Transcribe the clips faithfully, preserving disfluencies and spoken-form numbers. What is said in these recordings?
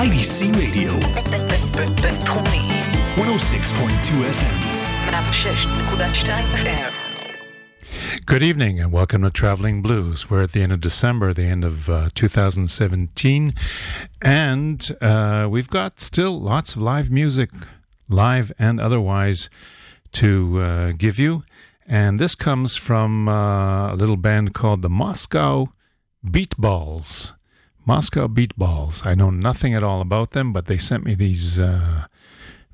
I D C Radio. בינתחומי. one oh six point two F M. Good evening and welcome to Traveling Blues. We're at the end of December, the end of uh, two thousand seventeen, and uh, we've got still lots of live music, live and otherwise, to uh, give you. And this comes from uh, a little band called the Moscow Beatballs. Moscow Beatballs. I know nothing at all about them, but they sent me these uh,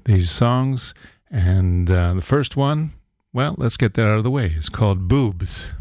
these songs, and uh, the first one, well, let's get that out of the way. It's called Boobs.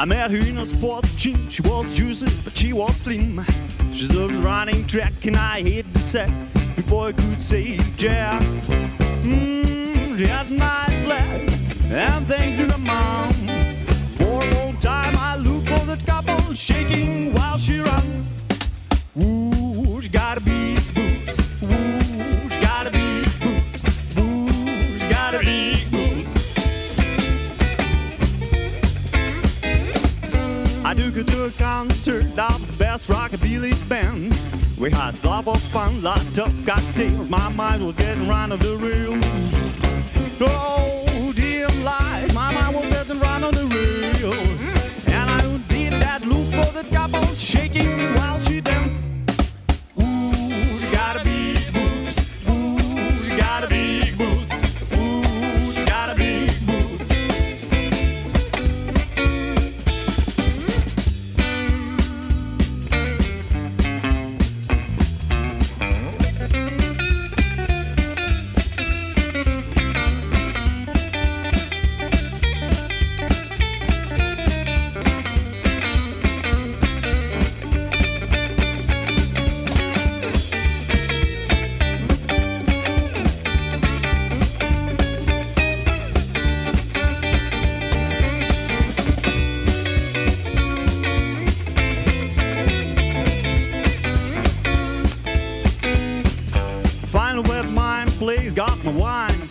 I met her in a sports gym. She was juicy, but she was slim. She's a running track, and I hit the sack before I could say Jack. Mmm, she had nice legs, and thanks to her mom. For a long time, I looked for that couple shaking while she ran. Ooh, she gotta be boobs. Ooh, she gotta be boobs. Ooh, she gotta be boobs. I took her to a concert of the best rockabilly band. We had a lot of fun, lot of cocktails. My mind was getting round of the rails. Oh, dear life, my mind was getting round of the rails. And I did that look for the couple shaking while she danced. Ooh, she gotta be boobs. Ooh, she gotta be boobs. Ooh, she gotta be boobs.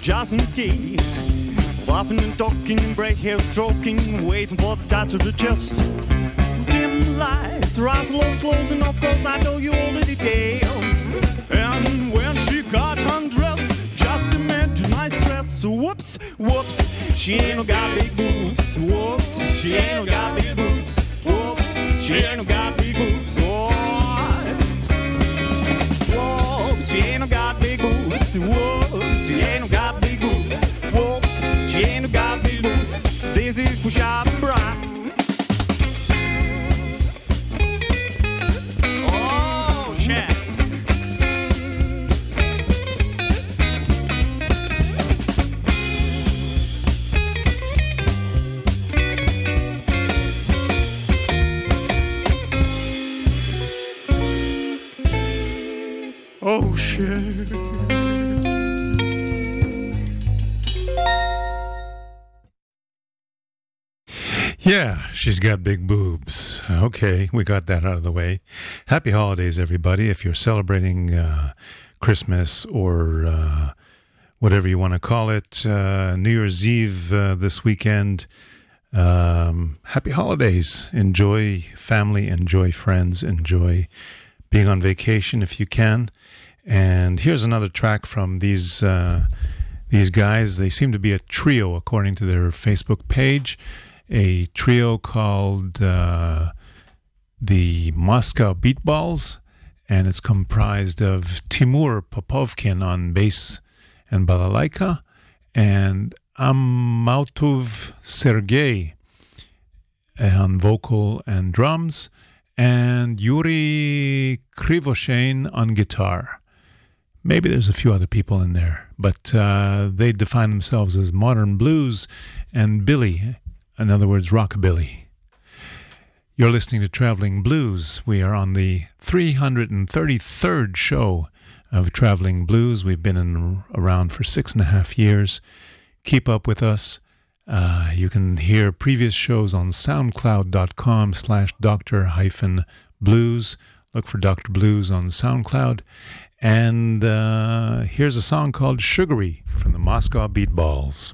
Just in case, laughing and talking and break hair stroking, waiting for the touch of the chest. Dim lights, rustle of clothes, and of course I know you all the details. And when she got undressed, just imagine my stress. Whoops, whoops, she ain't no got big boobs. Whoops, she ain't no got big boobs. Whoops, she ain't no got big boobs. Whoops, she ain't no got big boobs. Whoops, she ain't no got. She ain't got big boobs. This is Pushabra. Oh, shit. Oh, shit. Yeah, she's got big boobs. Okay, we got that out of the way. Happy holidays, everybody. If you're celebrating uh, Christmas or uh, whatever you want to call it, uh, New Year's Eve uh, this weekend, um, happy holidays. Enjoy family, enjoy friends, enjoy being on vacation if you can. And here's another track from these, uh, these guys. They seem to be a trio, according to their Facebook page. A trio called uh, the Moscow Beatballs, and it's comprised of Timur Popovkin on bass and balalaika, and Amoutov Sergei on vocal and drums, and Yuri Krivoshain on guitar. Maybe there's a few other people in there, but uh, they define themselves as modern blues and Billy. In other words, rockabilly. You're listening to Traveling Blues. We are on the three hundred thirty-third show of Traveling Blues. We've been in, around for six and a half years. Keep up with us. Uh, you can hear previous shows on soundcloud.com slash doctor hyphen blues. Look for Doctor Blues on SoundCloud. And uh, here's a song called Sugary from the Moscow Beatballs.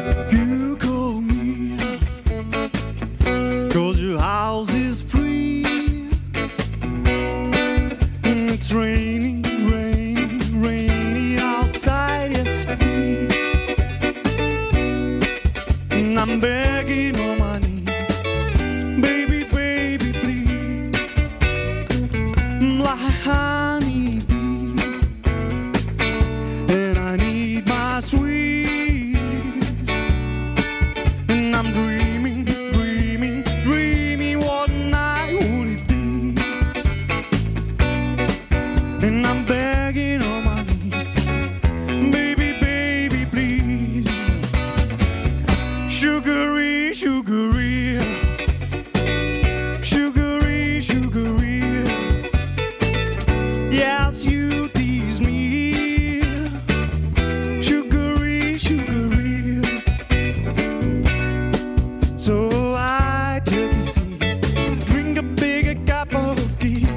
You call me, cause your house is free, and it's raining, rainy, rainy outside yesterday, and I'm begging on my knees, baby, baby, please, I'm like honeybee, and I need my sweet, and I'm dreaming, dreaming, dreaming what night would it be, and I'm begging on my knees, baby, baby, please, sugary, sugary, sugary, sugary, yes, you tease me, sugary, sugary, so I take a seat, drink a bigger cup of tea.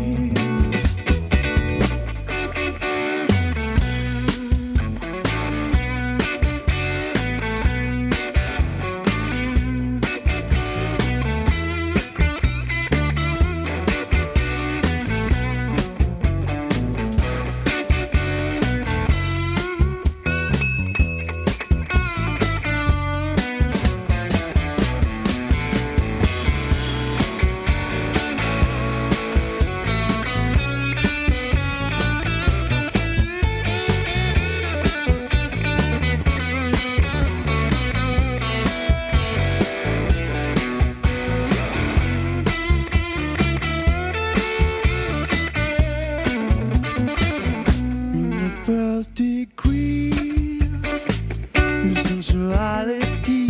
First degree to sensuality,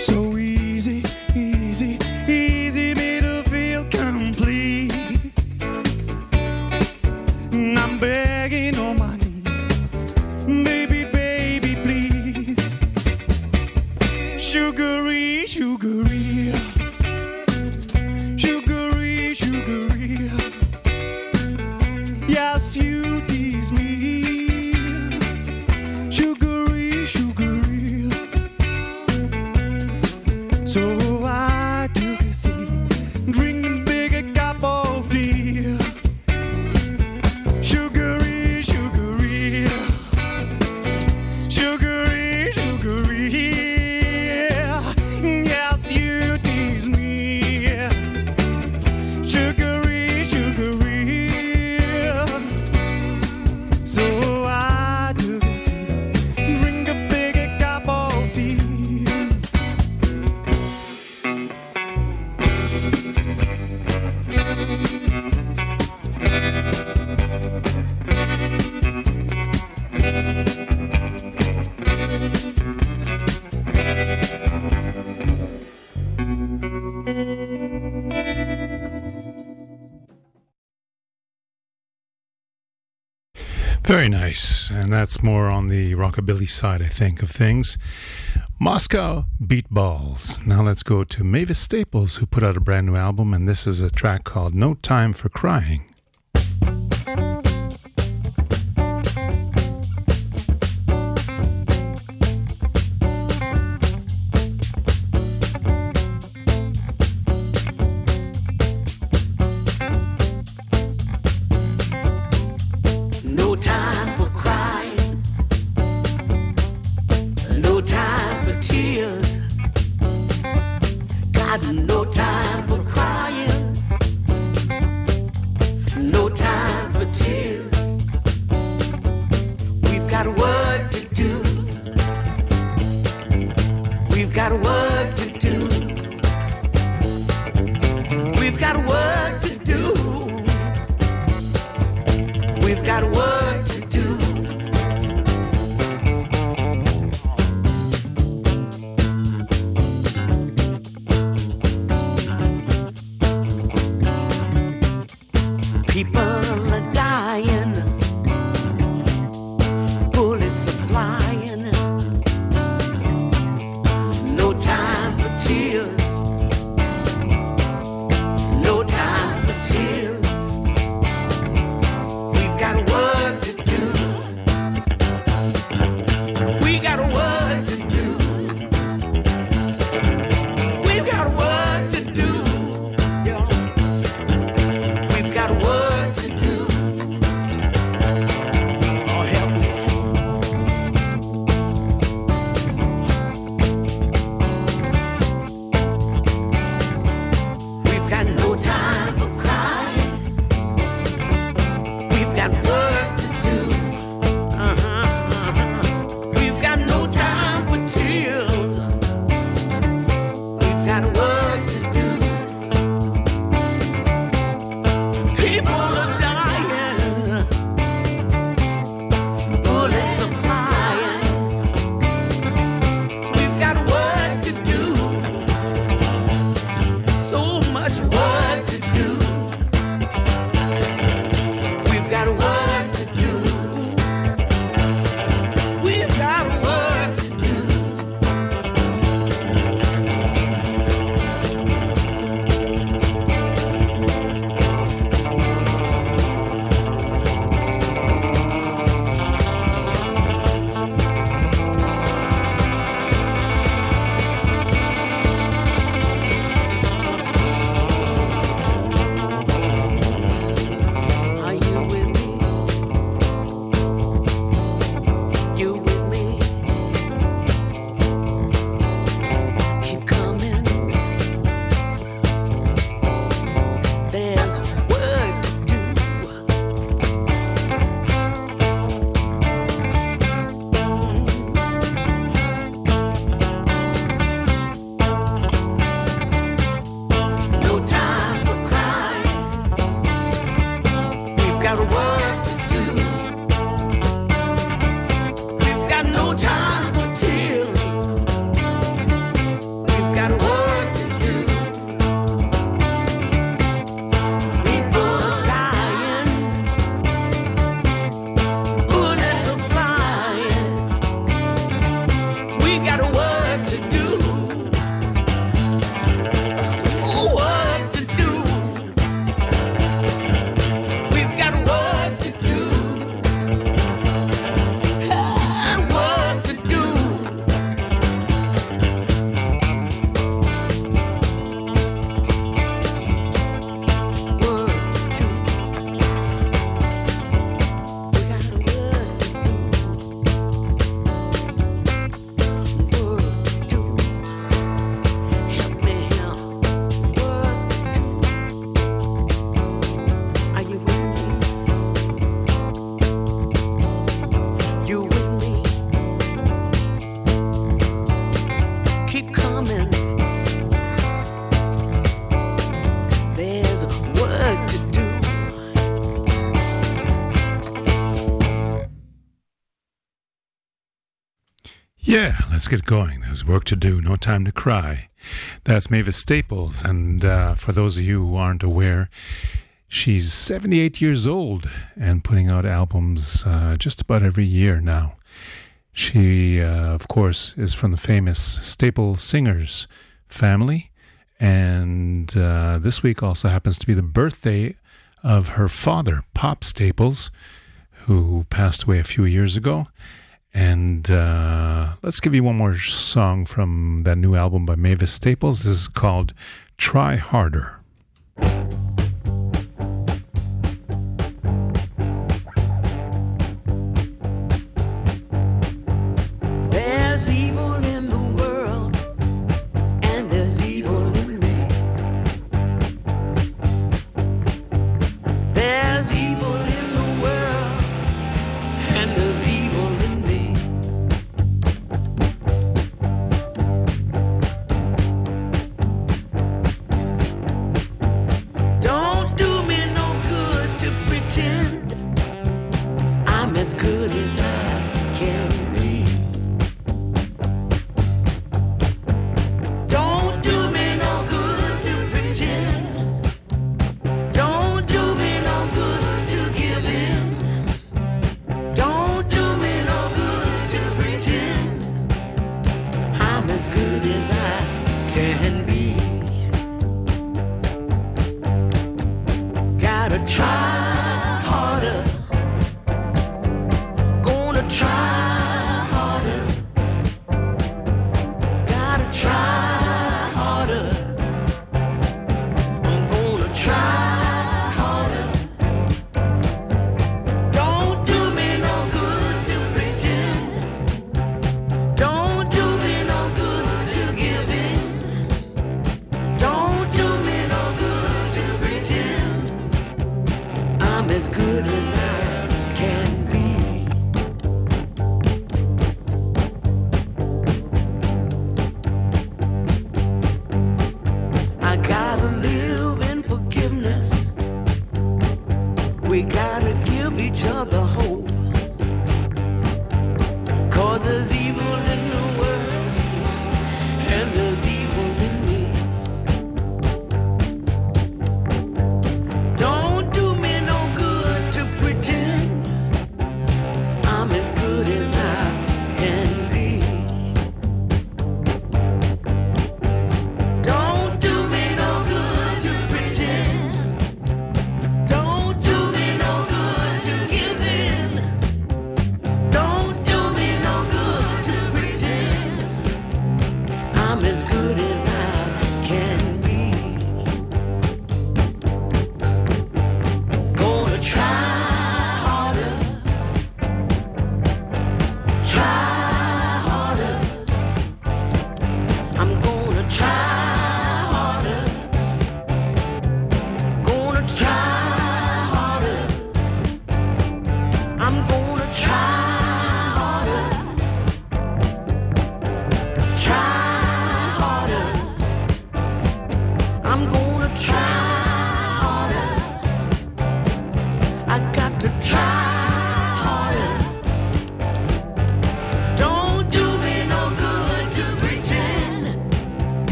so easy, easy, easy me to feel complete, and I'm begging on my knees, baby, baby, please, sugary, sugary, sugary, sugary, yes, you tease me, sugary, sugary, so I took a seat, drinking bigger cup of tea, sugary, sugary, sugary, sugary, yes, you tease me, sugary, sugary, so I do this, drink a bigger cup of tea. Very nice, and that's more on the rockabilly side, I think, of things. Moscow Beatballs. Now let's go to Mavis Staples, who put out a brand new album, and this is a track called No Time for Crying. No time for crying, no time for tears, got no time for crying, no time for tears, we've got work to do, we've got work to do, we've got work to do. We've got work to do. Yeah, let's get going. There's work to do, no time to cry. That's Mavis Staples, and uh, for those of you who aren't aware, she's seventy-eight years old and putting out albums uh, just about every year now. She, uh, of course, is from the famous Staples Singers family, and uh, this week also happens to be the birthday of her father, Pop Staples, who passed away a few years ago. And uh, let's give you one more song from that new album by Mavis Staples. This is called Try Harder.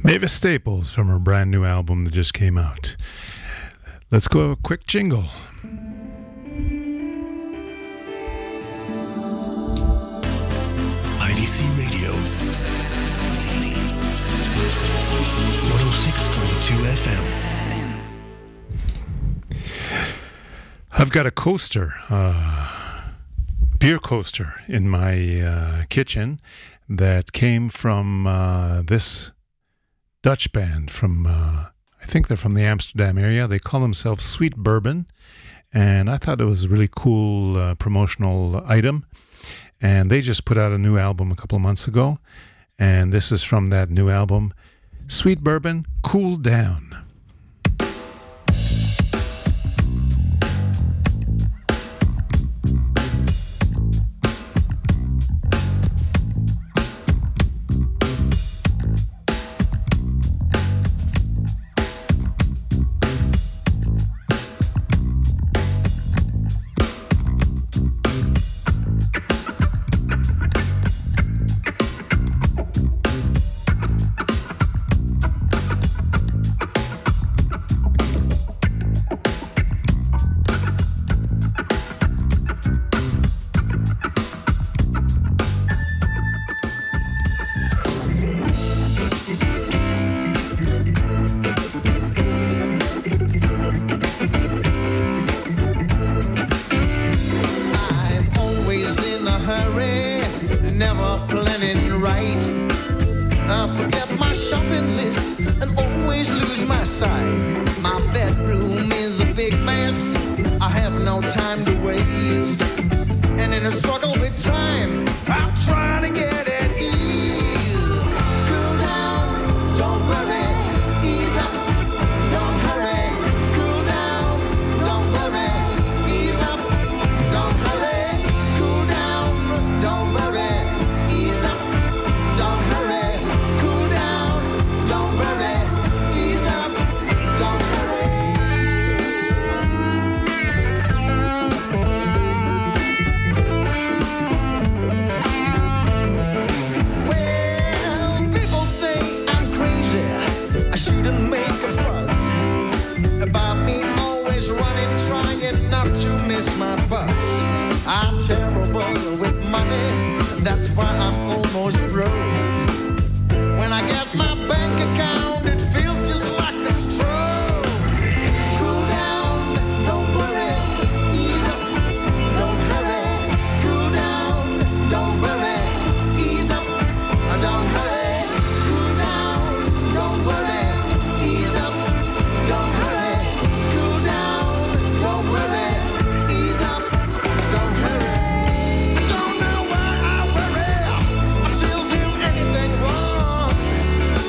Mavis Staples from her brand new album that just came out. Let's go have a quick jingle. I D C Radio one oh six point two F M. I've got a coaster, uh, beer coaster in my uh, kitchen that came from uh, this Dutch band from, uh, I think they're from the Amsterdam area. They call themselves Sweet Bourbon, and I thought it was a really cool uh, promotional item. And they just put out a new album a couple of months ago, and this is from that new album, Sweet Bourbon, Cool Down.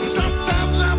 Sometimes I'm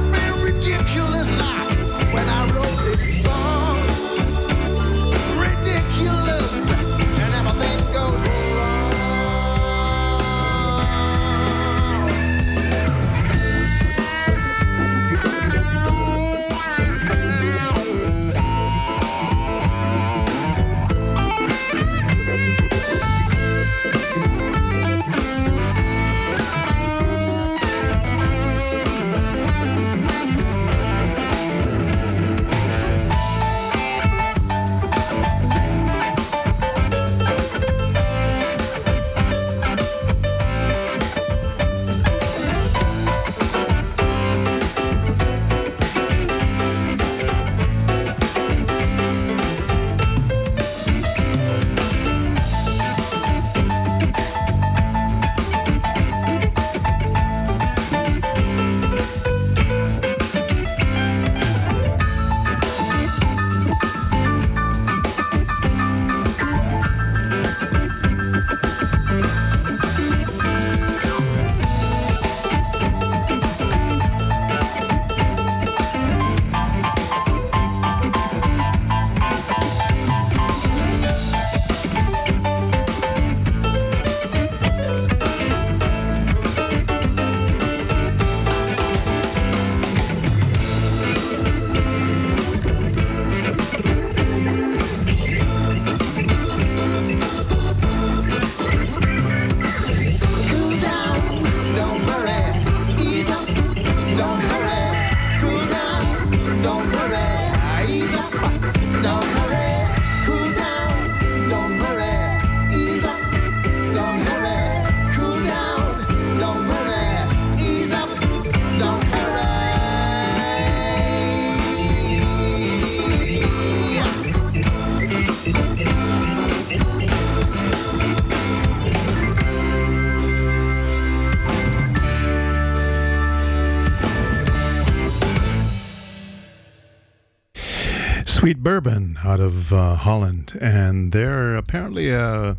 Sweet Bourbon out of uh, Holland, and they're apparently a, a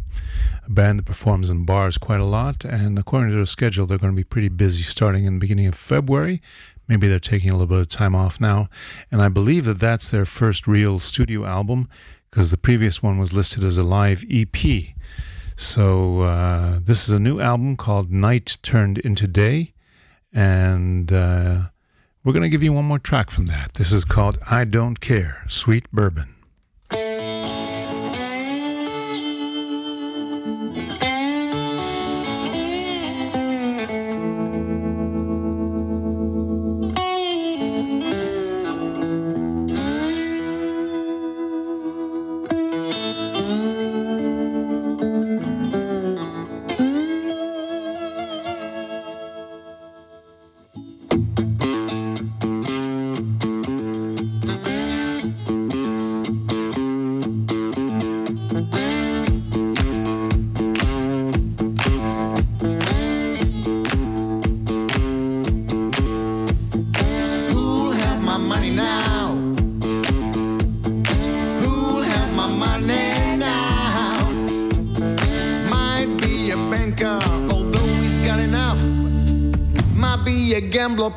band that performs in bars quite a lot, and according to their schedule, they're going to be pretty busy starting in the beginning of February. Maybe they're taking a little bit of time off now, and I believe that that's their first real studio album, because the previous one was listed as a live E P. So uh, this is a new album called Night Turned Into Day, and uh, we're going to give you one more track from that. This is called I Don't Care, Sweet Bourbon.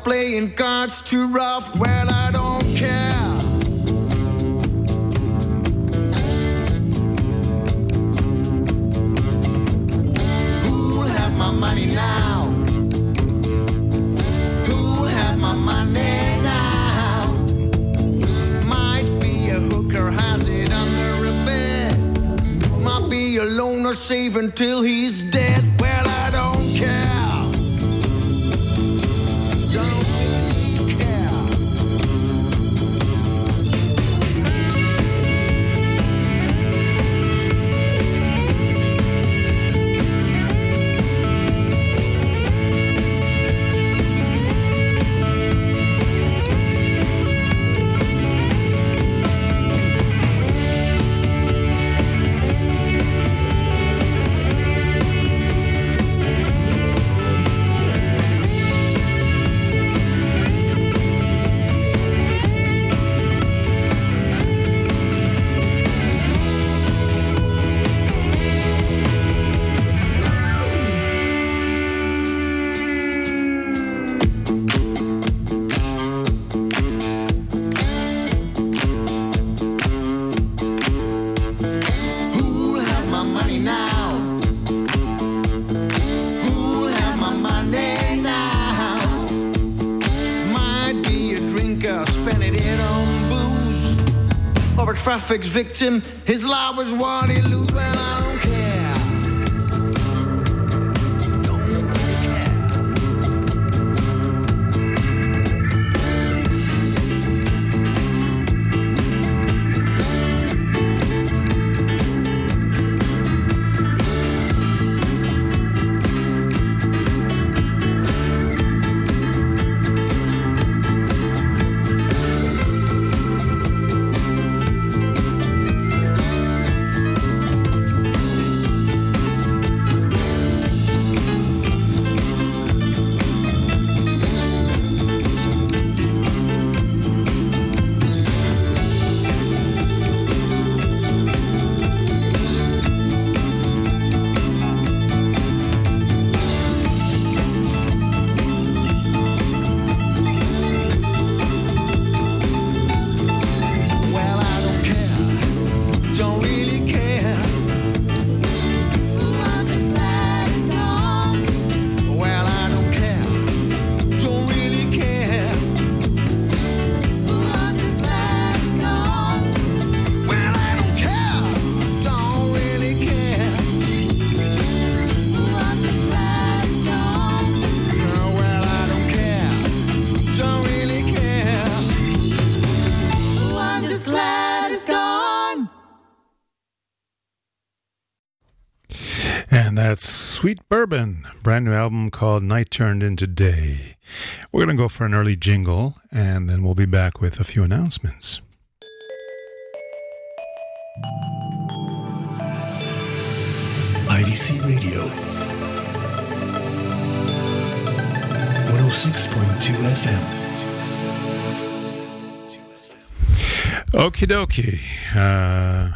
Playing cards too rough, well, I don't care. Who'll have my money now? Who'll have my money now? Might be a hooker, has it under a bed. Might be a loner, save until he's dead. Well, I don't care. Traffic's victim, his life was what he lose. Well, I don't care. Don't Sweet Bourbon, brand new album called Night Turned Into Day. We're going to go for an early jingle, and then we'll be back with a few announcements. I D C Radio, one oh six point two F M. Okie dokie. Uh,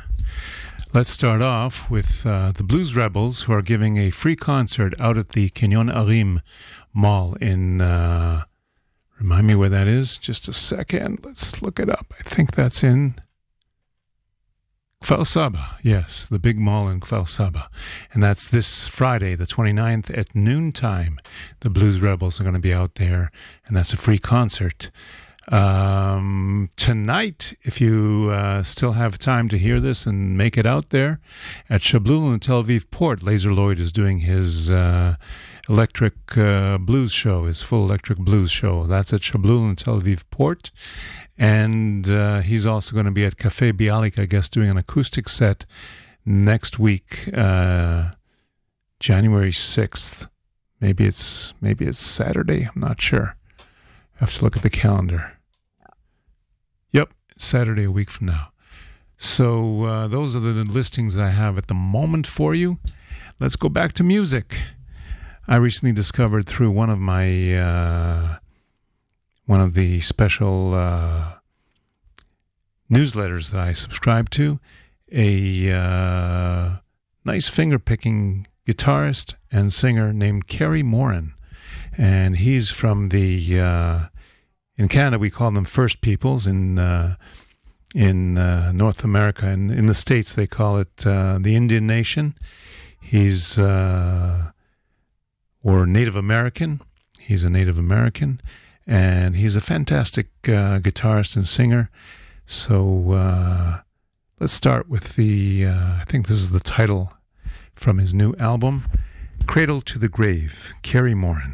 let's start off with uh, the Blues Rebels, who are giving a free concert out at the Kenyon Arim Mall in... Uh, remind me where that is. Just a second. Let's look it up. I think that's in... Kfar Saba, yes, the big mall in Kfar Saba. And that's this Friday, the twenty-ninth at noontime. The Blues Rebels are going to be out there, and that's a free concert. Um, tonight, if you uh, still have time to hear this and make it out there, at Shabloula in Tel Aviv Port, Laser Lloyd is doing his uh, electric uh, blues show, his full electric blues show. That's at Shabloula in Tel Aviv Port. And uh, he's also going to be at Cafe Bialik, I guess, doing an acoustic set next week, uh, January sixth. Maybe it's maybe it's Saturday. I'm not sure. I have to look at the calendar. Yep, Saturday, a week from now. So uh, those are the listings that I have at the moment for you. Let's go back to music. I recently discovered through one of my... Uh, one of the special uh, newsletters that I subscribe to, a uh, nice finger-picking guitarist and singer named Cary Morin. And he's from the, uh, in Canada we call them First Peoples, in uh, in uh, North America, and in the States they call it uh, the Indian Nation. He's, uh, or Native American, he's a Native American. And he's a fantastic uh, guitarist and singer. So uh, let's start with the, uh, I think this is the title from his new album, Cradle to the Grave, Cary Morin.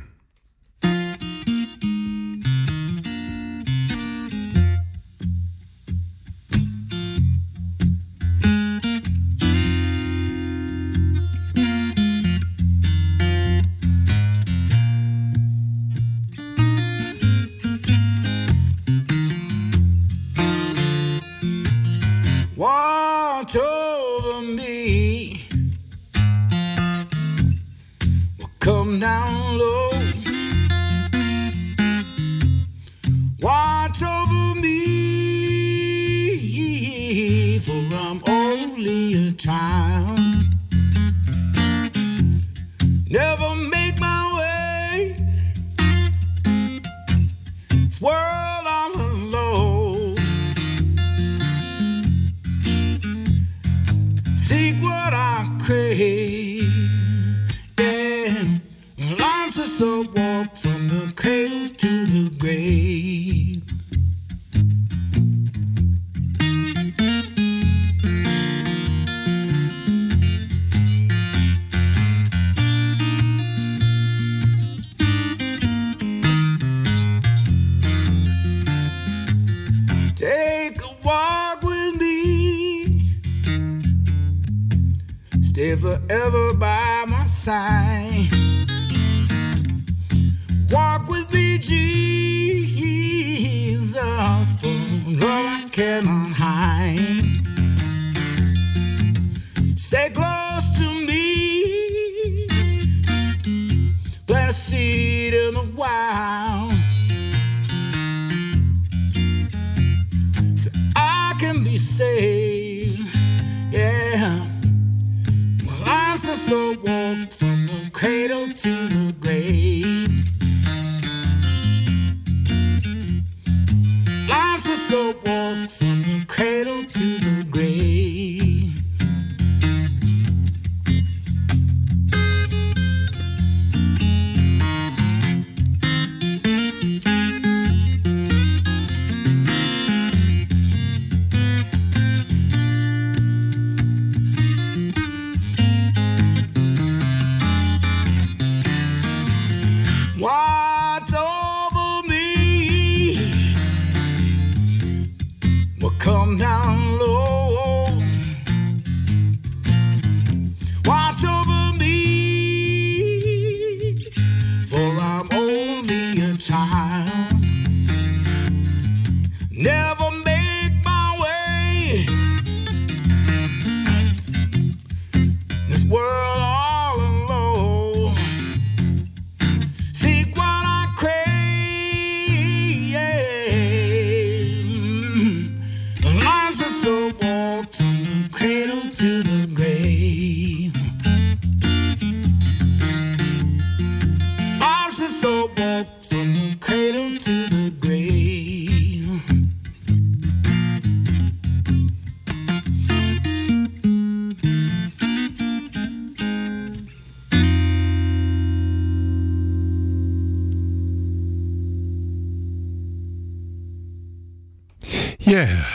Yeah.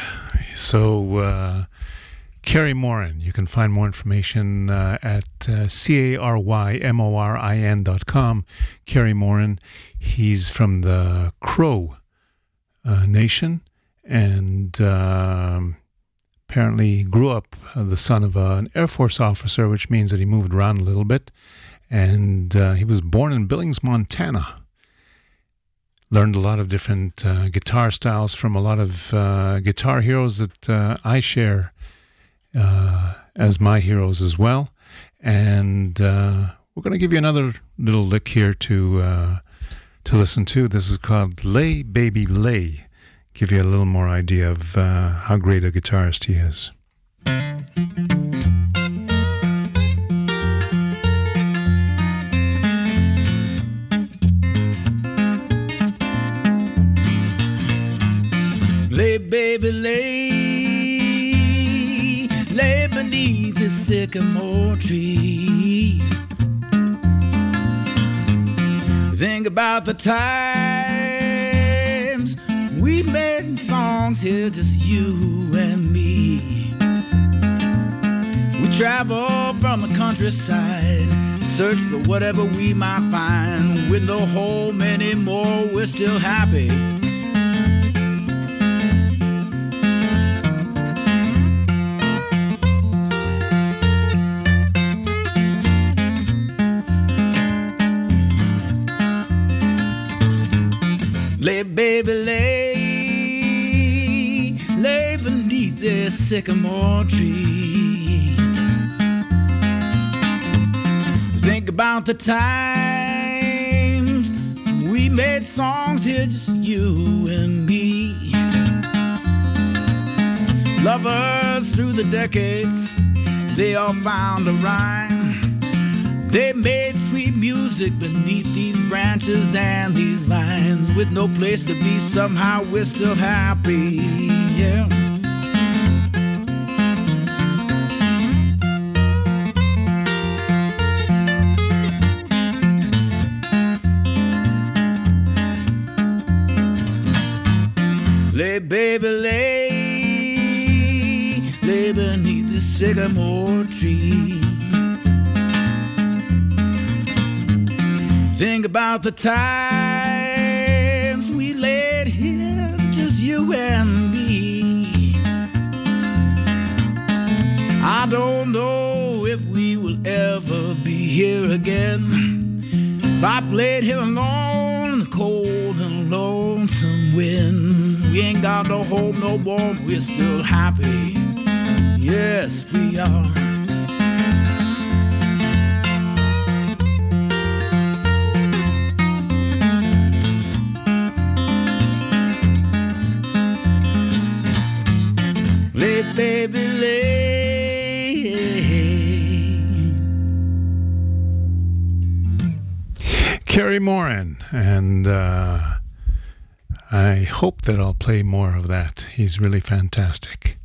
So, uh, Cary Morin. You can find more information uh, at uh, C A R Y M O R I N dot com. Cary Morin. He's from the Crow uh, Nation, and uh, apparently grew up uh, the son of uh, an Air Force officer, which means that he moved around a little bit. And uh, he was born in Billings, Montana. Learned a lot of different uh, guitar styles from a lot of uh, guitar heroes that uh, I share uh, as my heroes as well. And uh, we're going to give you another little lick here to uh, to listen to. This is called Lay Baby Lay. Give you a little more idea of uh, how great a guitarist he is. Lay, baby, lay, lay beneath the sycamore tree. Think about the times we made songs here, just you and me. We travel from the countryside, search for whatever we might find. With no home anymore, we're still happy. Lay, baby, lay, lay beneath this sycamore tree. Think about the times we made songs here, just you and me. Lovers through the decades, they all found a rhyme. They made sweet music beneath these branches and these vines. With no place to be, somehow we're still happy, yeah. Lay, baby, lay, lay beneath the sycamore tree. Think about the times we laid here, just you and me. I don't know if we will ever be here again. If I played here alone in the cold and lonesome wind. We ain't got no hope no more, we're still happy. Yes, we are. Baby, lay. Cary Morin, and uh, I hope that I'll play more of that. He's really fantastic.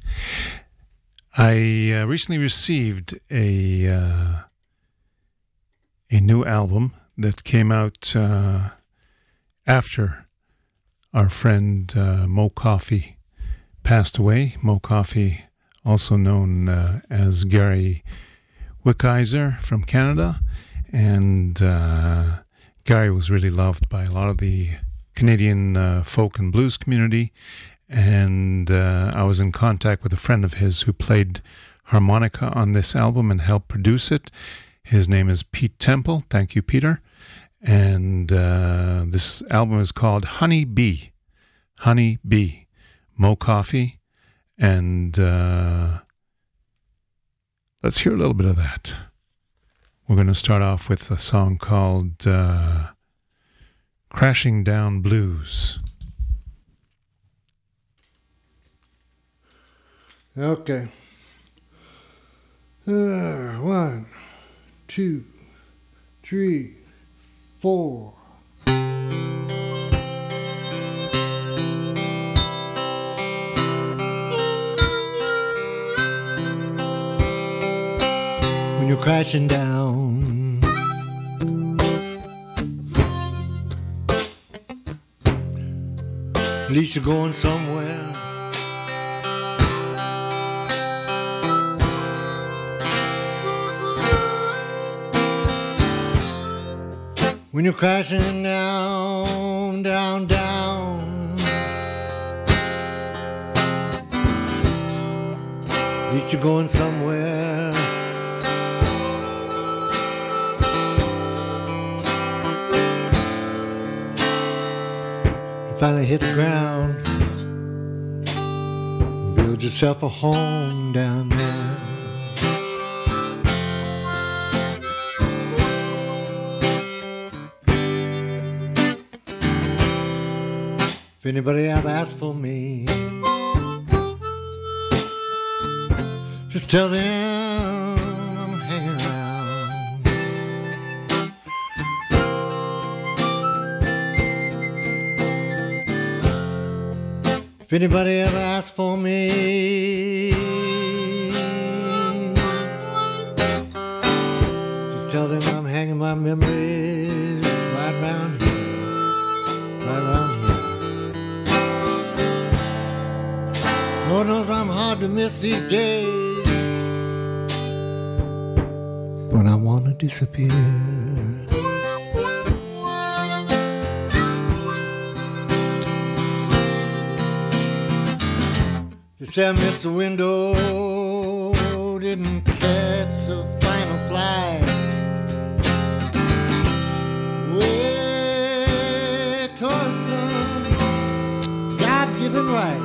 I uh, recently received a uh, a new album that came out uh, after our friend uh, Mo Coffee passed away. Mo Coffee, also known uh, as Gary Wekaiser from Canada, and uh, Gary was really loved by a lot of the Canadian uh, folk and blues community, and uh, I was in contact with a friend of his who played harmonica on this album and helped produce it. His name is Pete Temple. Thank you, Peter. And uh, this album is called Honey Bee. Honey Bee. Mo Coffee, and uh, let's hear a little bit of that. We're going to start off with a song called uh, Crashing Down Blues. Okay. Uh, one, two, three, four. When you're crashing down, at least you're going somewhere. When you're crashing down, down, down, at least you're going somewhere. You finally hit the ground, build yourself a home down there. If anybody ever asks for me, just tell them I'm hanging around. If anybody ever asks for me, just tell them I'm hanging my memories right round here, right round here. Lord knows I'm hard to miss these days when I want to disappear. They say I missed the window, didn't catch the final flight. Way towards some God-given right.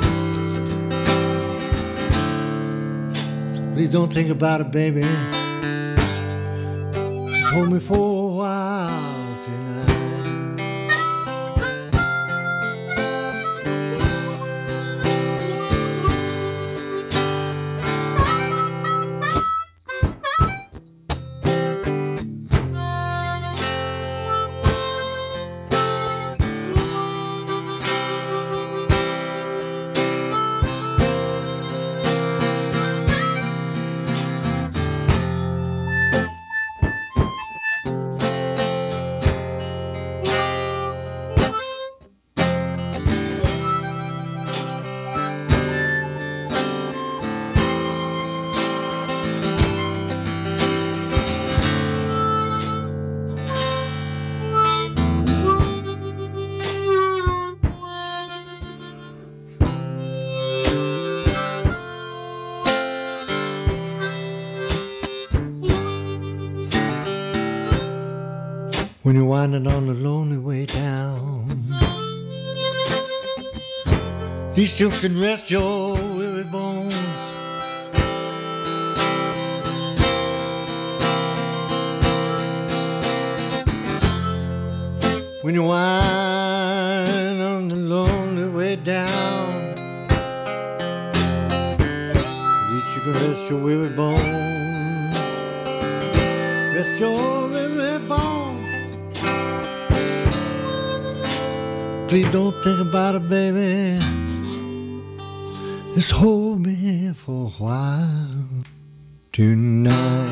Please don't think about it, baby. Just hold me for a while tonight. When you're winding on the lonely way down, at least you can rest your weary bones. When you wind on the lonely way down, at least you can rest your weary bones. Rest your weary bones. Please don't think about it, baby. Just hold me for a while tonight.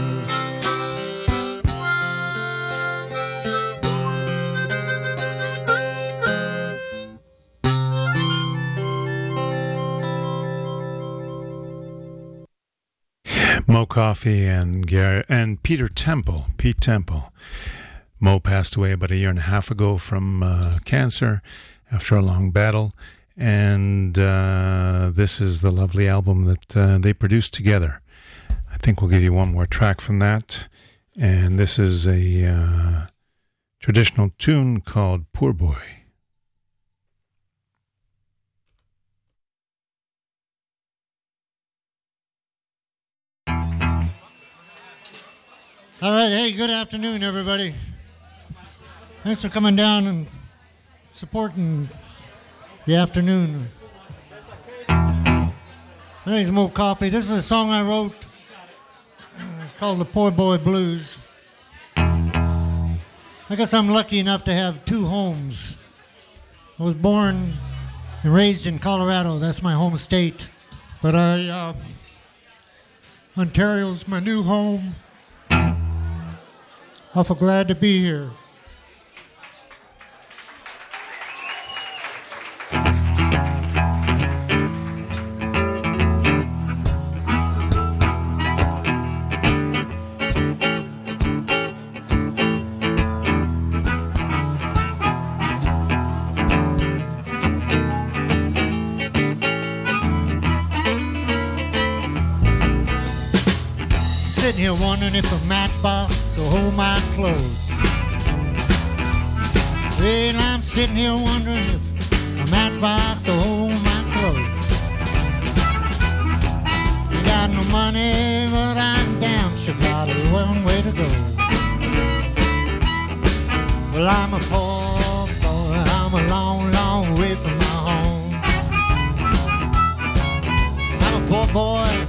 Mo Coffee and Gary and Peter Temple, Pete Temple. Mo passed away about a year and a half ago from uh, cancer after a long battle, and uh, this is the lovely album that uh, they produced together. I think we'll give you one more track from that, and this is a uh, traditional tune called Poor Boy. All right, hey, good afternoon, everybody. Thanks for coming down and supporting the afternoon. My name's Mo Coffee. This is a song I wrote. It's called The Poor Boy Blues. I guess I'm lucky enough to have two homes. I was born and raised in Colorado. That's my home state. But I, uh, Ontario's my new home. Awful glad to be here. sitting here wondering if a matchbox will hold my clothes. Well, I'm sitting here wondering if a matchbox will hold my clothes. Ain't got no money, but I'm down Shabloula, one way to go. Well, I'm a poor boy, I'm a long, long way from my home. I'm a poor boy,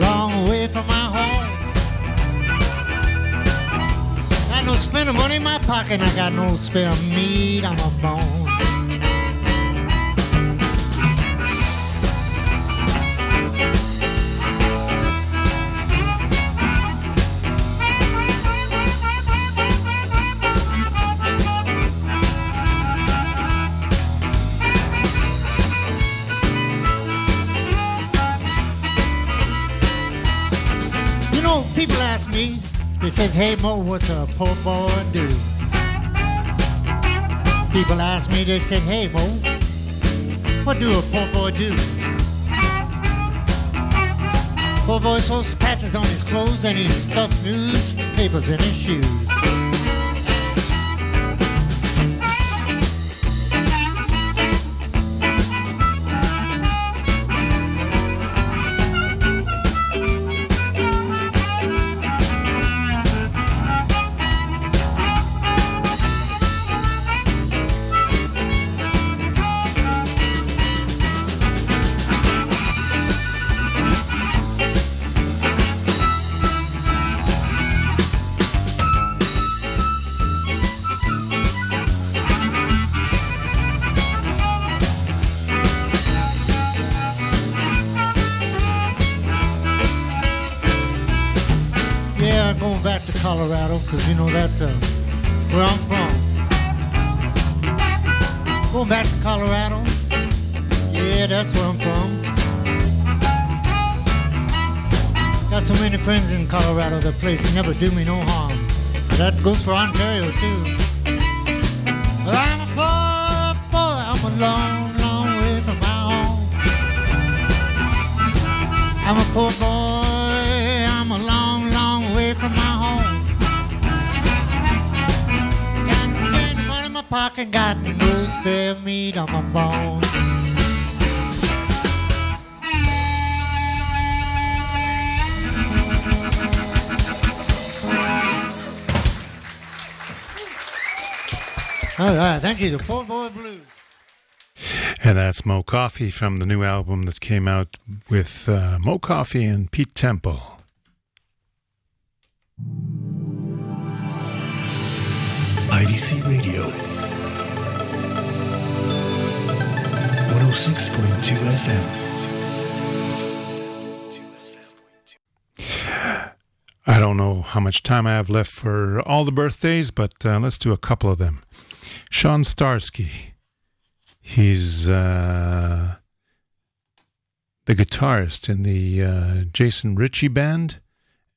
long way from my home. Got no spending money in my pocket, I got no spare meat on my bone. People ask me, they says, hey Mo, what's a poor boy do? People ask me, they said, hey Mo, what do a poor boy do? Poor boy sews patches on his clothes and he stuffs newspapers in his shoes. Colorado, because you know that's uh, where I'm from. Going back to Colorado, yeah, that's where I'm from. Got so many friends in Colorado, the place never do me no harm. That goes for Ontario too. Well, I'm a poor boy, I'm a long, long way from my home. I'm a poor boy, I'm a long, long way from my home. Pocket got no spare meat on my bones. All right, thank you. The Poor Boy Blues. And that's Mo Coffee from the new album that came out with uh, Mo Coffee and Pete Temple. I D C Radio, one oh six point two F M. I don't know how much time I have left for all the birthdays, but uh, let's do a couple of them. Sean Starsky, he's uh, the guitarist in the uh, Jason Ritchie band,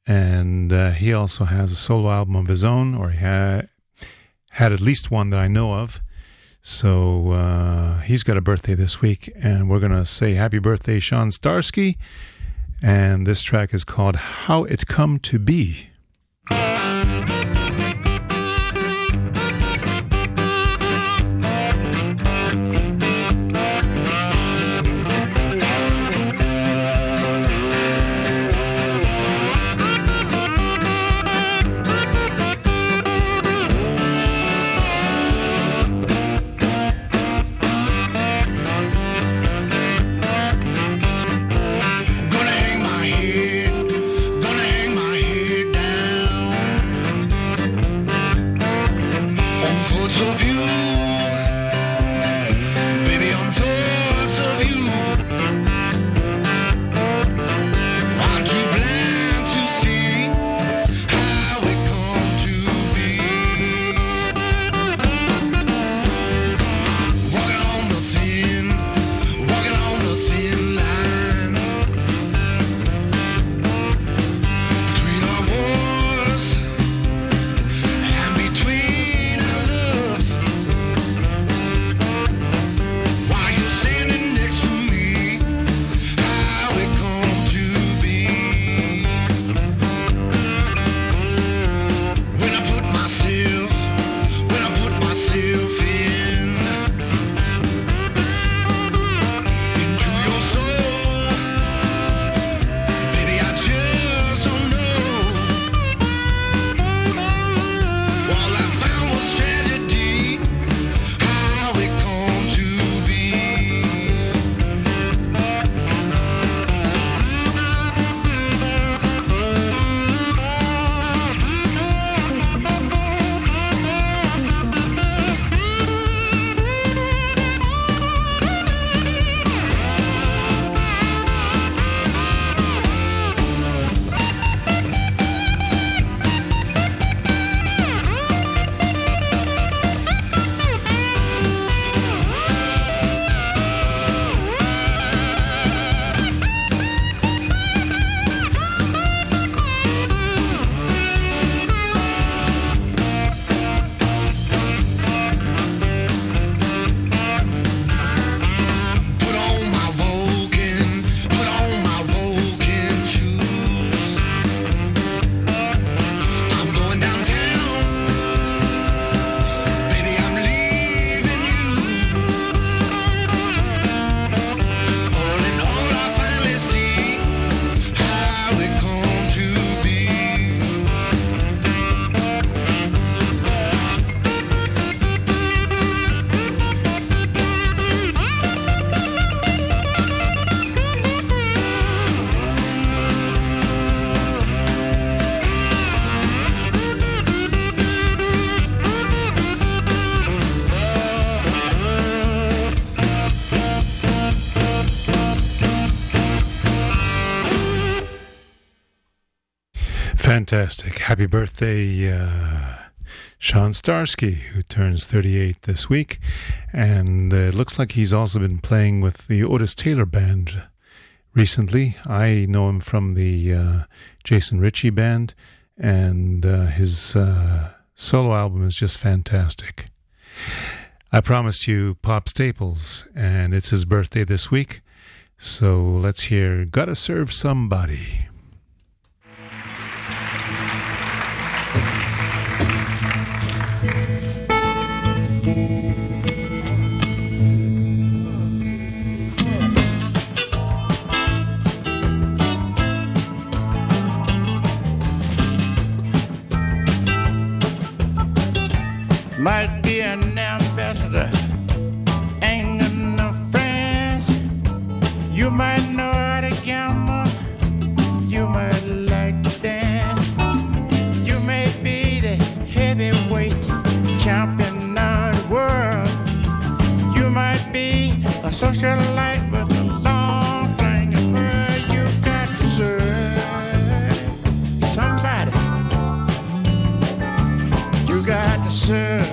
and uh, he also has a solo album of his own, or he had... had at least one that I know of. So uh, he's got a birthday this week, and we're going to say happy birthday, Sean Starsky. And this track is called How It Come to Be. Gonna hang my head down Fantastic. Happy birthday, uh, Sean Starsky, who turns thirty-eight this week. And it uh, looks like he's also been playing with the Otis Taylor Band recently. I know him from the uh, Jason Ritchie Band, and uh, his uh, solo album is just fantastic. I promised you Pop Staples, and it's his birthday this week. So let's hear Gotta Serve Somebody. Might be an ambassador, ain't no friends. You might know how to gamble, you might like to dance. You may be the heavyweight champion of the world. You might be a socialite with a long finger. You got to serve somebody. You got to serve.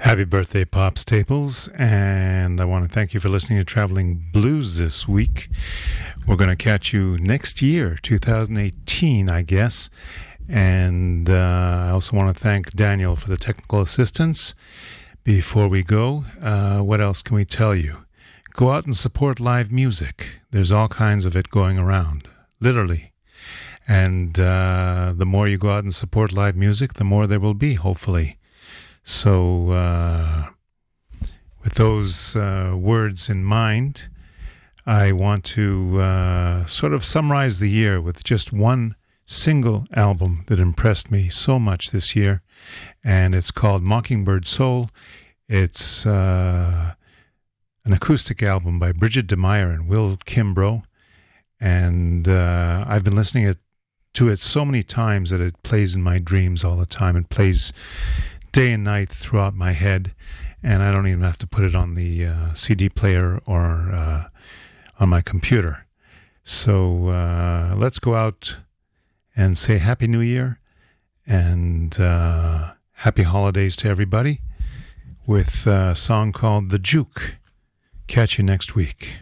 Happy birthday, Pop Staples, and I want to thank you for listening to Traveling Blues this week. We're going to catch you next year, two thousand eighteen, I guess. And uh, I also want to thank Daniel for the technical assistance. Before we go, uh, what else can we tell you? Go out and support live music. There's all kinds of it going around, literally. And uh, the more you go out and support live music, the more there will be, hopefully. So uh, with those uh, words in mind, I want to uh, sort of summarize the year with just one single album that impressed me so much this year, and it's called Mockingbird Soul. It's uh, an acoustic album by Bridget DeMeyer and Will Kimbrough, and uh, I've been listening it, to it so many times that it plays in my dreams all the time. It plays day and night throughout my head, and I don't even have to put it on the uh, C D player or uh, on my computer. So uh, let's go out and say Happy New Year and uh, Happy Holidays to everybody with a song called The Juke. Catch you next week.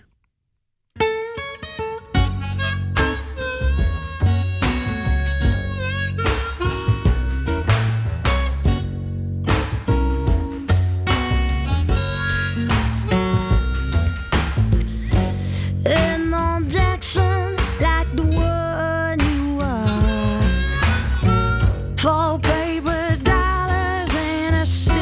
Four paper dollars and a